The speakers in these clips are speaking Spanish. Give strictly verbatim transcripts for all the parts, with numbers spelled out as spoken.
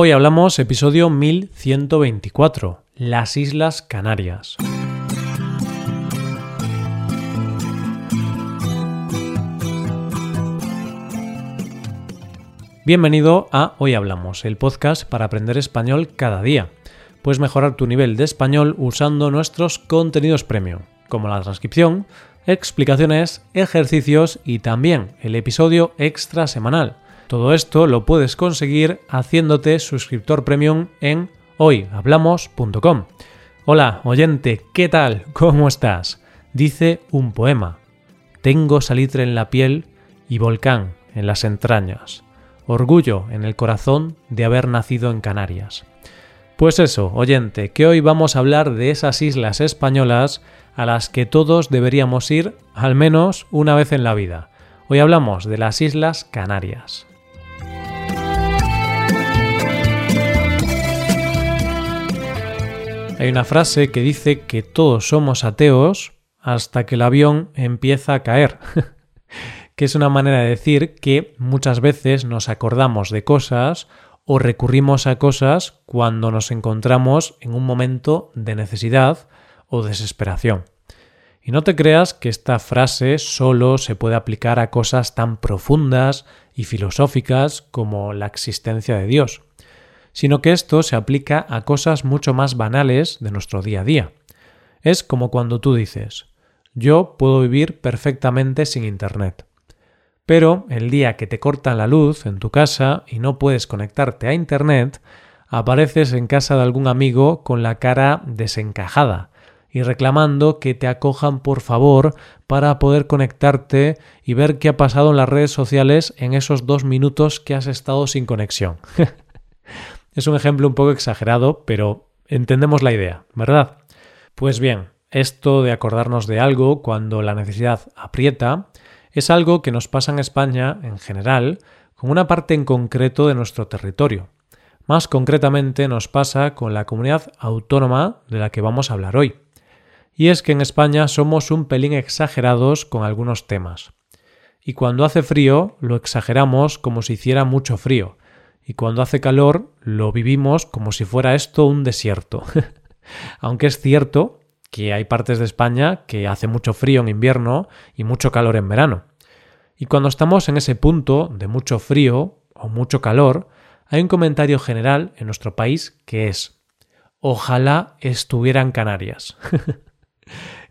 Hoy hablamos episodio mil ciento veinticuatro, las Islas Canarias. Bienvenido a Hoy Hablamos, el podcast para aprender español cada día. Puedes mejorar tu nivel de español usando nuestros contenidos premium, como la transcripción, explicaciones, ejercicios y también el episodio extra semanal. Todo esto lo puedes conseguir haciéndote suscriptor premium en hoy hablamos punto com. Hola, oyente, ¿qué tal? ¿Cómo estás? Dice un poema. Tengo salitre en la piel y volcán en las entrañas. Orgullo en el corazón de haber nacido en Canarias. Pues eso, oyente, que hoy vamos a hablar de esas islas españolas a las que todos deberíamos ir al menos una vez en la vida. Hoy hablamos de las Islas Canarias. Hay una frase que dice que todos somos ateos hasta que el avión empieza a caer. Que es una manera de decir que muchas veces nos acordamos de cosas o recurrimos a cosas cuando nos encontramos en un momento de necesidad o desesperación. Y no te creas que esta frase solo se puede aplicar a cosas tan profundas y filosóficas como la existencia de Dios, sino que esto se aplica a cosas mucho más banales de nuestro día a día. Es como cuando tú dices, yo puedo vivir perfectamente sin Internet. Pero el día que te cortan la luz en tu casa y no puedes conectarte a Internet, apareces en casa de algún amigo con la cara desencajada y reclamando que te acojan por favor para poder conectarte y ver qué ha pasado en las redes sociales en esos dos minutos que has estado sin conexión. Es un ejemplo un poco exagerado, pero entendemos la idea, ¿verdad? Pues bien, esto de acordarnos de algo cuando la necesidad aprieta es algo que nos pasa en España, en general, con una parte en concreto de nuestro territorio. Más concretamente nos pasa con la comunidad autónoma de la que vamos a hablar hoy. Y es que en España somos un pelín exagerados con algunos temas. Y cuando hace frío, lo exageramos como si hiciera mucho frío. Y cuando hace calor, lo vivimos como si fuera esto un desierto. Aunque es cierto que hay partes de España que hace mucho frío en invierno y mucho calor en verano. Y cuando estamos en ese punto de mucho frío o mucho calor, hay un comentario general en nuestro país que es «Ojalá estuvieran Canarias».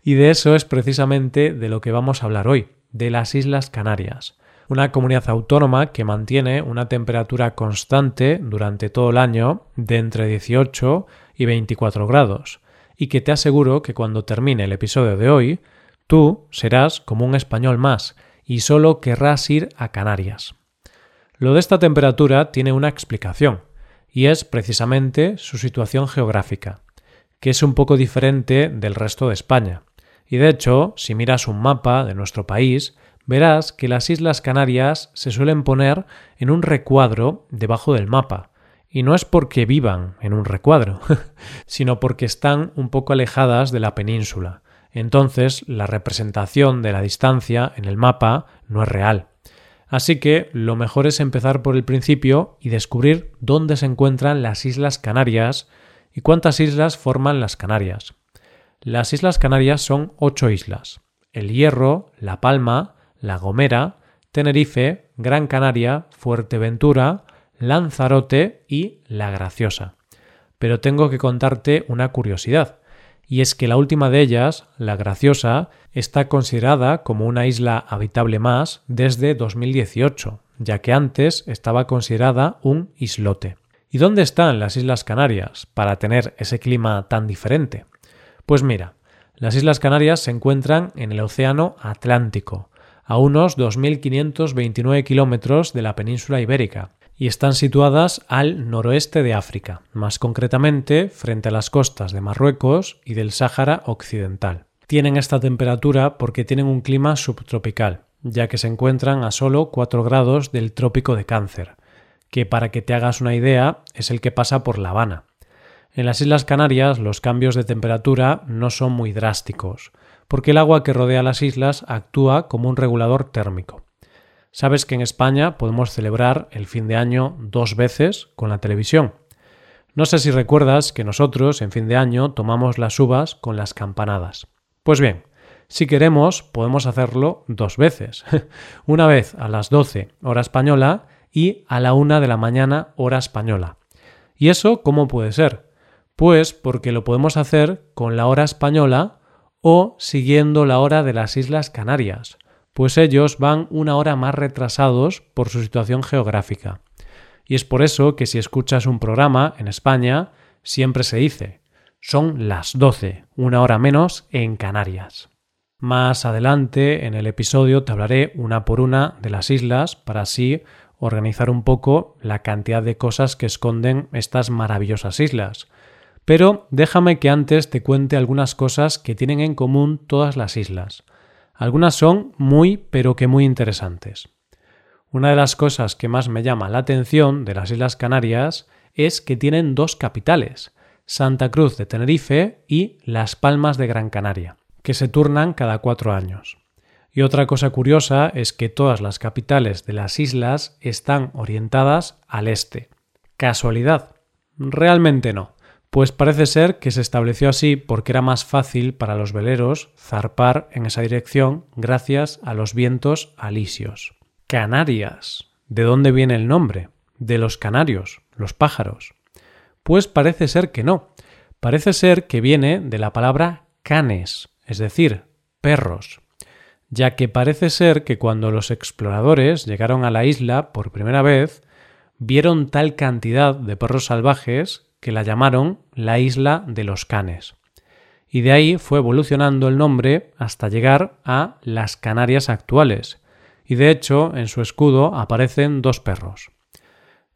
Y de eso es precisamente de lo que vamos a hablar hoy, de las Islas Canarias, una comunidad autónoma que mantiene una temperatura constante durante todo el año de entre dieciocho y veinticuatro grados. Y que te aseguro que cuando termine el episodio de hoy, tú serás como un español más y solo querrás ir a Canarias. Lo de esta temperatura tiene una explicación, y es precisamente su situación geográfica, que es un poco diferente del resto de España. Y de hecho, si miras un mapa de nuestro país, verás que las Islas Canarias se suelen poner en un recuadro debajo del mapa. Y no es porque vivan en un recuadro, sino porque están un poco alejadas de la península. Entonces, la representación de la distancia en el mapa no es real. Así que lo mejor es empezar por el principio y descubrir dónde se encuentran las Islas Canarias y cuántas islas forman las Canarias. Las Islas Canarias son ocho islas: el Hierro, La Palma, La Gomera, Tenerife, Gran Canaria, Fuerteventura, Lanzarote y La Graciosa. Pero tengo que contarte una curiosidad, y es que la última de ellas, La Graciosa, está considerada como una isla habitable más desde dos mil dieciocho, ya que antes estaba considerada un islote. ¿Y dónde están las Islas Canarias para tener ese clima tan diferente? Pues mira, las Islas Canarias se encuentran en el Océano Atlántico, a unos dos mil quinientos veintinueve kilómetros de la península ibérica, y están situadas al noroeste de África, más concretamente frente a las costas de Marruecos y del Sáhara Occidental. Tienen esta temperatura porque tienen un clima subtropical, ya que se encuentran a solo cuatro grados del Trópico de Cáncer, que para que te hagas una idea es el que pasa por La Habana. En las Islas Canarias los cambios de temperatura no son muy drásticos, porque el agua que rodea las islas actúa como un regulador térmico. Sabes que en España podemos celebrar el fin de año dos veces con la televisión. No sé si recuerdas que nosotros en fin de año tomamos las uvas con las campanadas. Pues bien, si queremos podemos hacerlo dos veces. Una vez a las doce hora española y a la una de la mañana hora española. ¿Y eso cómo puede ser? Pues porque lo podemos hacer con la hora española o siguiendo la hora de las Islas Canarias, pues ellos van una hora más retrasados por su situación geográfica. Y es por eso que si escuchas un programa en España, siempre se dice, son las doce, una hora menos en Canarias. Más adelante en el episodio te hablaré una por una de las islas para así organizar un poco la cantidad de cosas que esconden estas maravillosas islas. Pero déjame que antes te cuente algunas cosas que tienen en común todas las islas. Algunas son muy, pero que muy interesantes. Una de las cosas que más me llama la atención de las Islas Canarias es que tienen dos capitales, Santa Cruz de Tenerife y Las Palmas de Gran Canaria, que se turnan cada cuatro años. Y otra cosa curiosa es que todas las capitales de las islas están orientadas al este. ¿Casualidad? Realmente no. Pues parece ser que se estableció así porque era más fácil para los veleros zarpar en esa dirección gracias a los vientos alisios. Canarias. ¿De dónde viene el nombre? De los canarios, los pájaros. Pues parece ser que no. Parece ser que viene de la palabra canes, es decir, perros, ya que parece ser que cuando los exploradores llegaron a la isla por primera vez, vieron tal cantidad de perros salvajes que la llamaron la Isla de los Canes. Y de ahí fue evolucionando el nombre hasta llegar a las Canarias actuales. Y de hecho, en su escudo aparecen dos perros.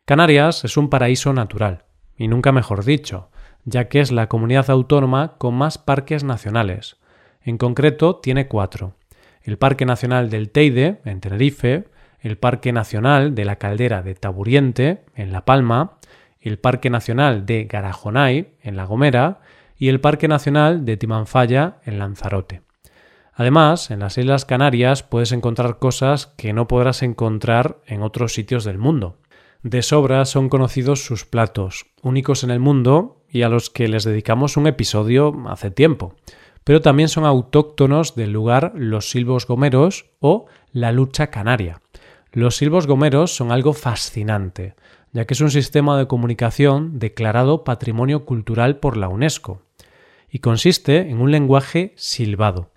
Canarias es un paraíso natural, y nunca mejor dicho, ya que es la comunidad autónoma con más parques nacionales. En concreto, tiene cuatro. El Parque Nacional del Teide, en Tenerife, el Parque Nacional de la Caldera de Taburiente, en La Palma, el Parque Nacional de Garajonay, en La Gomera, y el Parque Nacional de Timanfaya, en Lanzarote. Además, en las Islas Canarias puedes encontrar cosas que no podrás encontrar en otros sitios del mundo. De sobra son conocidos sus platos, únicos en el mundo y a los que les dedicamos un episodio hace tiempo. Pero también son autóctonos del lugar los silbos gomeros o la lucha canaria. Los silbos gomeros son algo fascinante, ya que es un sistema de comunicación declarado Patrimonio Cultural por la UNESCO y consiste en un lenguaje silbado.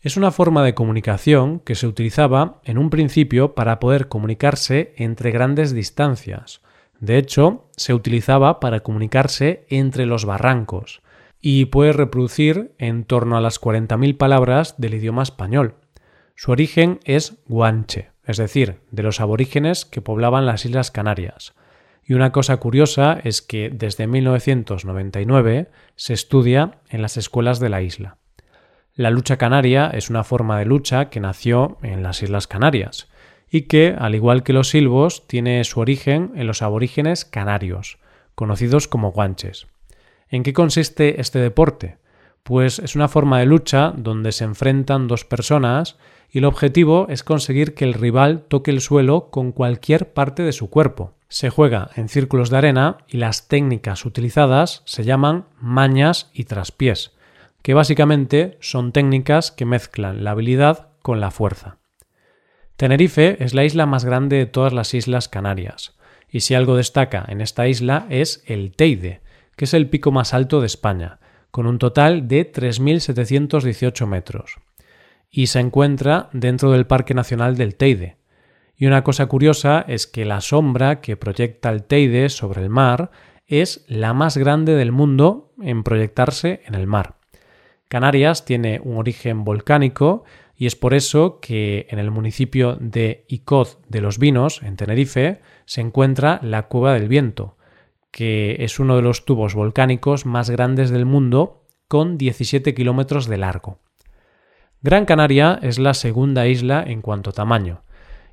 Es una forma de comunicación que se utilizaba en un principio para poder comunicarse entre grandes distancias. De hecho, se utilizaba para comunicarse entre los barrancos y puede reproducir en torno a las cuarenta mil palabras del idioma español. Su origen es guanche, es decir, de los aborígenes que poblaban las Islas Canarias. Y una cosa curiosa es que desde mil novecientos noventa y nueve se estudia en las escuelas de la isla. La lucha canaria es una forma de lucha que nació en las Islas Canarias y que, al igual que los silbos, tiene su origen en los aborígenes canarios, conocidos como guanches. ¿En qué consiste este deporte? Pues es una forma de lucha donde se enfrentan dos personas y el objetivo es conseguir que el rival toque el suelo con cualquier parte de su cuerpo. Se juega en círculos de arena y las técnicas utilizadas se llaman mañas y traspiés, que básicamente son técnicas que mezclan la habilidad con la fuerza. Tenerife es la isla más grande de todas las Islas Canarias, y si algo destaca en esta isla es el Teide, que es el pico más alto de España, con un total de tres mil setecientos dieciocho metros, y se encuentra dentro del Parque Nacional del Teide. Y una cosa curiosa es que la sombra que proyecta el Teide sobre el mar es la más grande del mundo en proyectarse en el mar. Canarias tiene un origen volcánico y es por eso que en el municipio de Icod de los Vinos, en Tenerife, se encuentra la Cueva del Viento, que es uno de los tubos volcánicos más grandes del mundo con diecisiete kilómetros de largo. Gran Canaria es la segunda isla en cuanto a tamaño.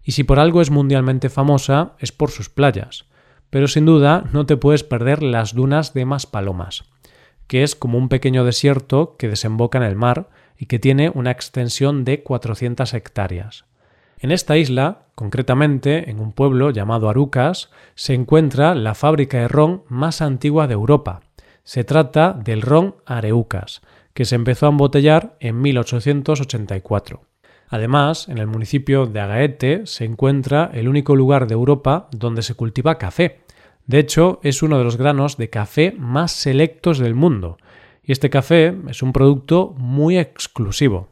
Y si por algo es mundialmente famosa, es por sus playas. Pero sin duda no te puedes perder las dunas de Maspalomas, que es como un pequeño desierto que desemboca en el mar y que tiene una extensión de cuatrocientas hectáreas. En esta isla, concretamente en un pueblo llamado Arucas, se encuentra la fábrica de ron más antigua de Europa. Se trata del ron Arucas, que se empezó a embotellar en mil ochocientos ochenta y cuatro. Además, en el municipio de Agaete se encuentra el único lugar de Europa donde se cultiva café. De hecho, es uno de los granos de café más selectos del mundo, y este café es un producto muy exclusivo.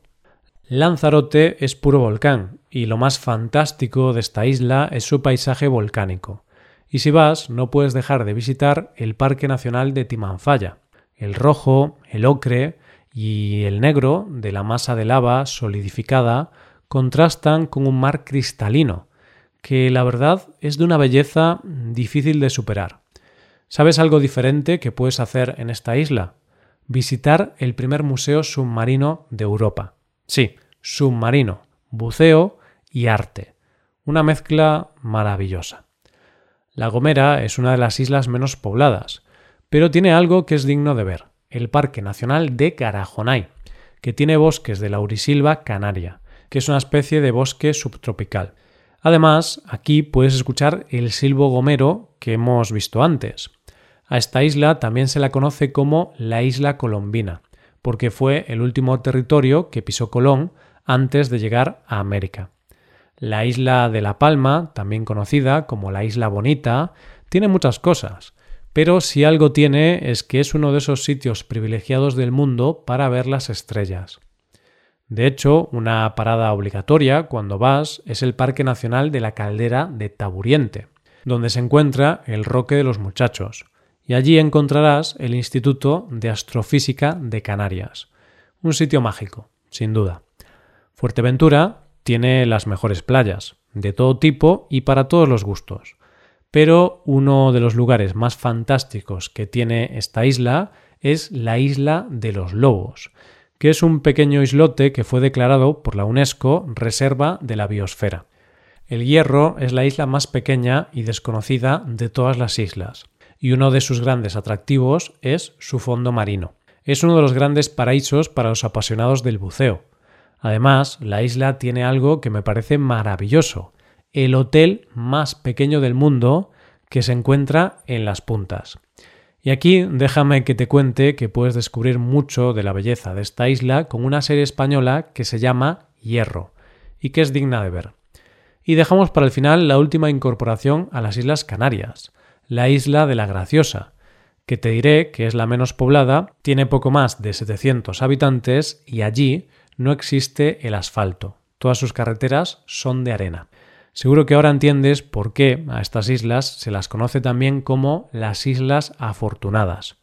Lanzarote es puro volcán, y lo más fantástico de esta isla es su paisaje volcánico. Y si vas, no puedes dejar de visitar el Parque Nacional de Timanfaya. El rojo, el ocre y el negro de la masa de lava solidificada contrastan con un mar cristalino, que la verdad es de una belleza difícil de superar. ¿Sabes algo diferente que puedes hacer en esta isla? Visitar el primer museo submarino de Europa. Sí, submarino, buceo y arte. Una mezcla maravillosa. La Gomera es una de las islas menos pobladas, pero tiene algo que es digno de ver, el Parque Nacional de Garajonay, que tiene bosques de laurisilva canaria, que es una especie de bosque subtropical. Además, aquí puedes escuchar el silbo gomero que hemos visto antes. A esta isla también se la conoce como la Isla Colombina, porque fue el último territorio que pisó Colón antes de llegar a América. La isla de La Palma, también conocida como la Isla Bonita, tiene muchas cosas, pero si algo tiene es que es uno de esos sitios privilegiados del mundo para ver las estrellas. De hecho, una parada obligatoria cuando vas es el Parque Nacional de la Caldera de Taburiente, donde se encuentra el Roque de los Muchachos, y allí encontrarás el Instituto de Astrofísica de Canarias. Un sitio mágico, sin duda. Fuerteventura tiene las mejores playas, de todo tipo y para todos los gustos. Pero uno de los lugares más fantásticos que tiene esta isla es la Isla de los Lobos, que es un pequeño islote que fue declarado por la UNESCO Reserva de la Biosfera. El Hierro es la isla más pequeña y desconocida de todas las islas, y uno de sus grandes atractivos es su fondo marino. Es uno de los grandes paraísos para los apasionados del buceo. Además, la isla tiene algo que me parece maravilloso, el hotel más pequeño del mundo que se encuentra en Las Puntas. Y aquí déjame que te cuente que puedes descubrir mucho de la belleza de esta isla con una serie española que se llama Hierro y que es digna de ver. Y dejamos para el final la última incorporación a las Islas Canarias, la isla de La Graciosa, que te diré que es la menos poblada, tiene poco más de setecientos habitantes y allí no existe el asfalto. Todas sus carreteras son de arena. Seguro que ahora entiendes por qué a estas islas se las conoce también como las Islas Afortunadas.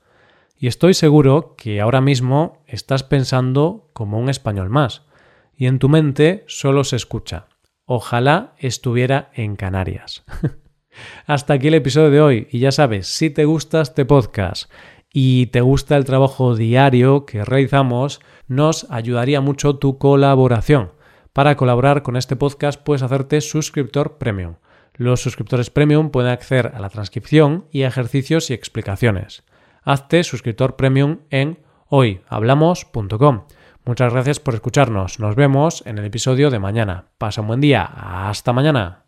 Y estoy seguro que ahora mismo estás pensando como un español más, y en tu mente solo se escucha: ojalá estuviera en Canarias. Hasta aquí el episodio de hoy, y ya sabes, si te gusta este podcast y te gusta el trabajo diario que realizamos, nos ayudaría mucho tu colaboración. Para colaborar con este podcast puedes hacerte suscriptor premium. Los suscriptores premium pueden acceder a la transcripción y a ejercicios y explicaciones. Hazte suscriptor premium en hoy hablamos punto com. Muchas gracias por escucharnos. Nos vemos en el episodio de mañana. Pasa un buen día. Hasta mañana.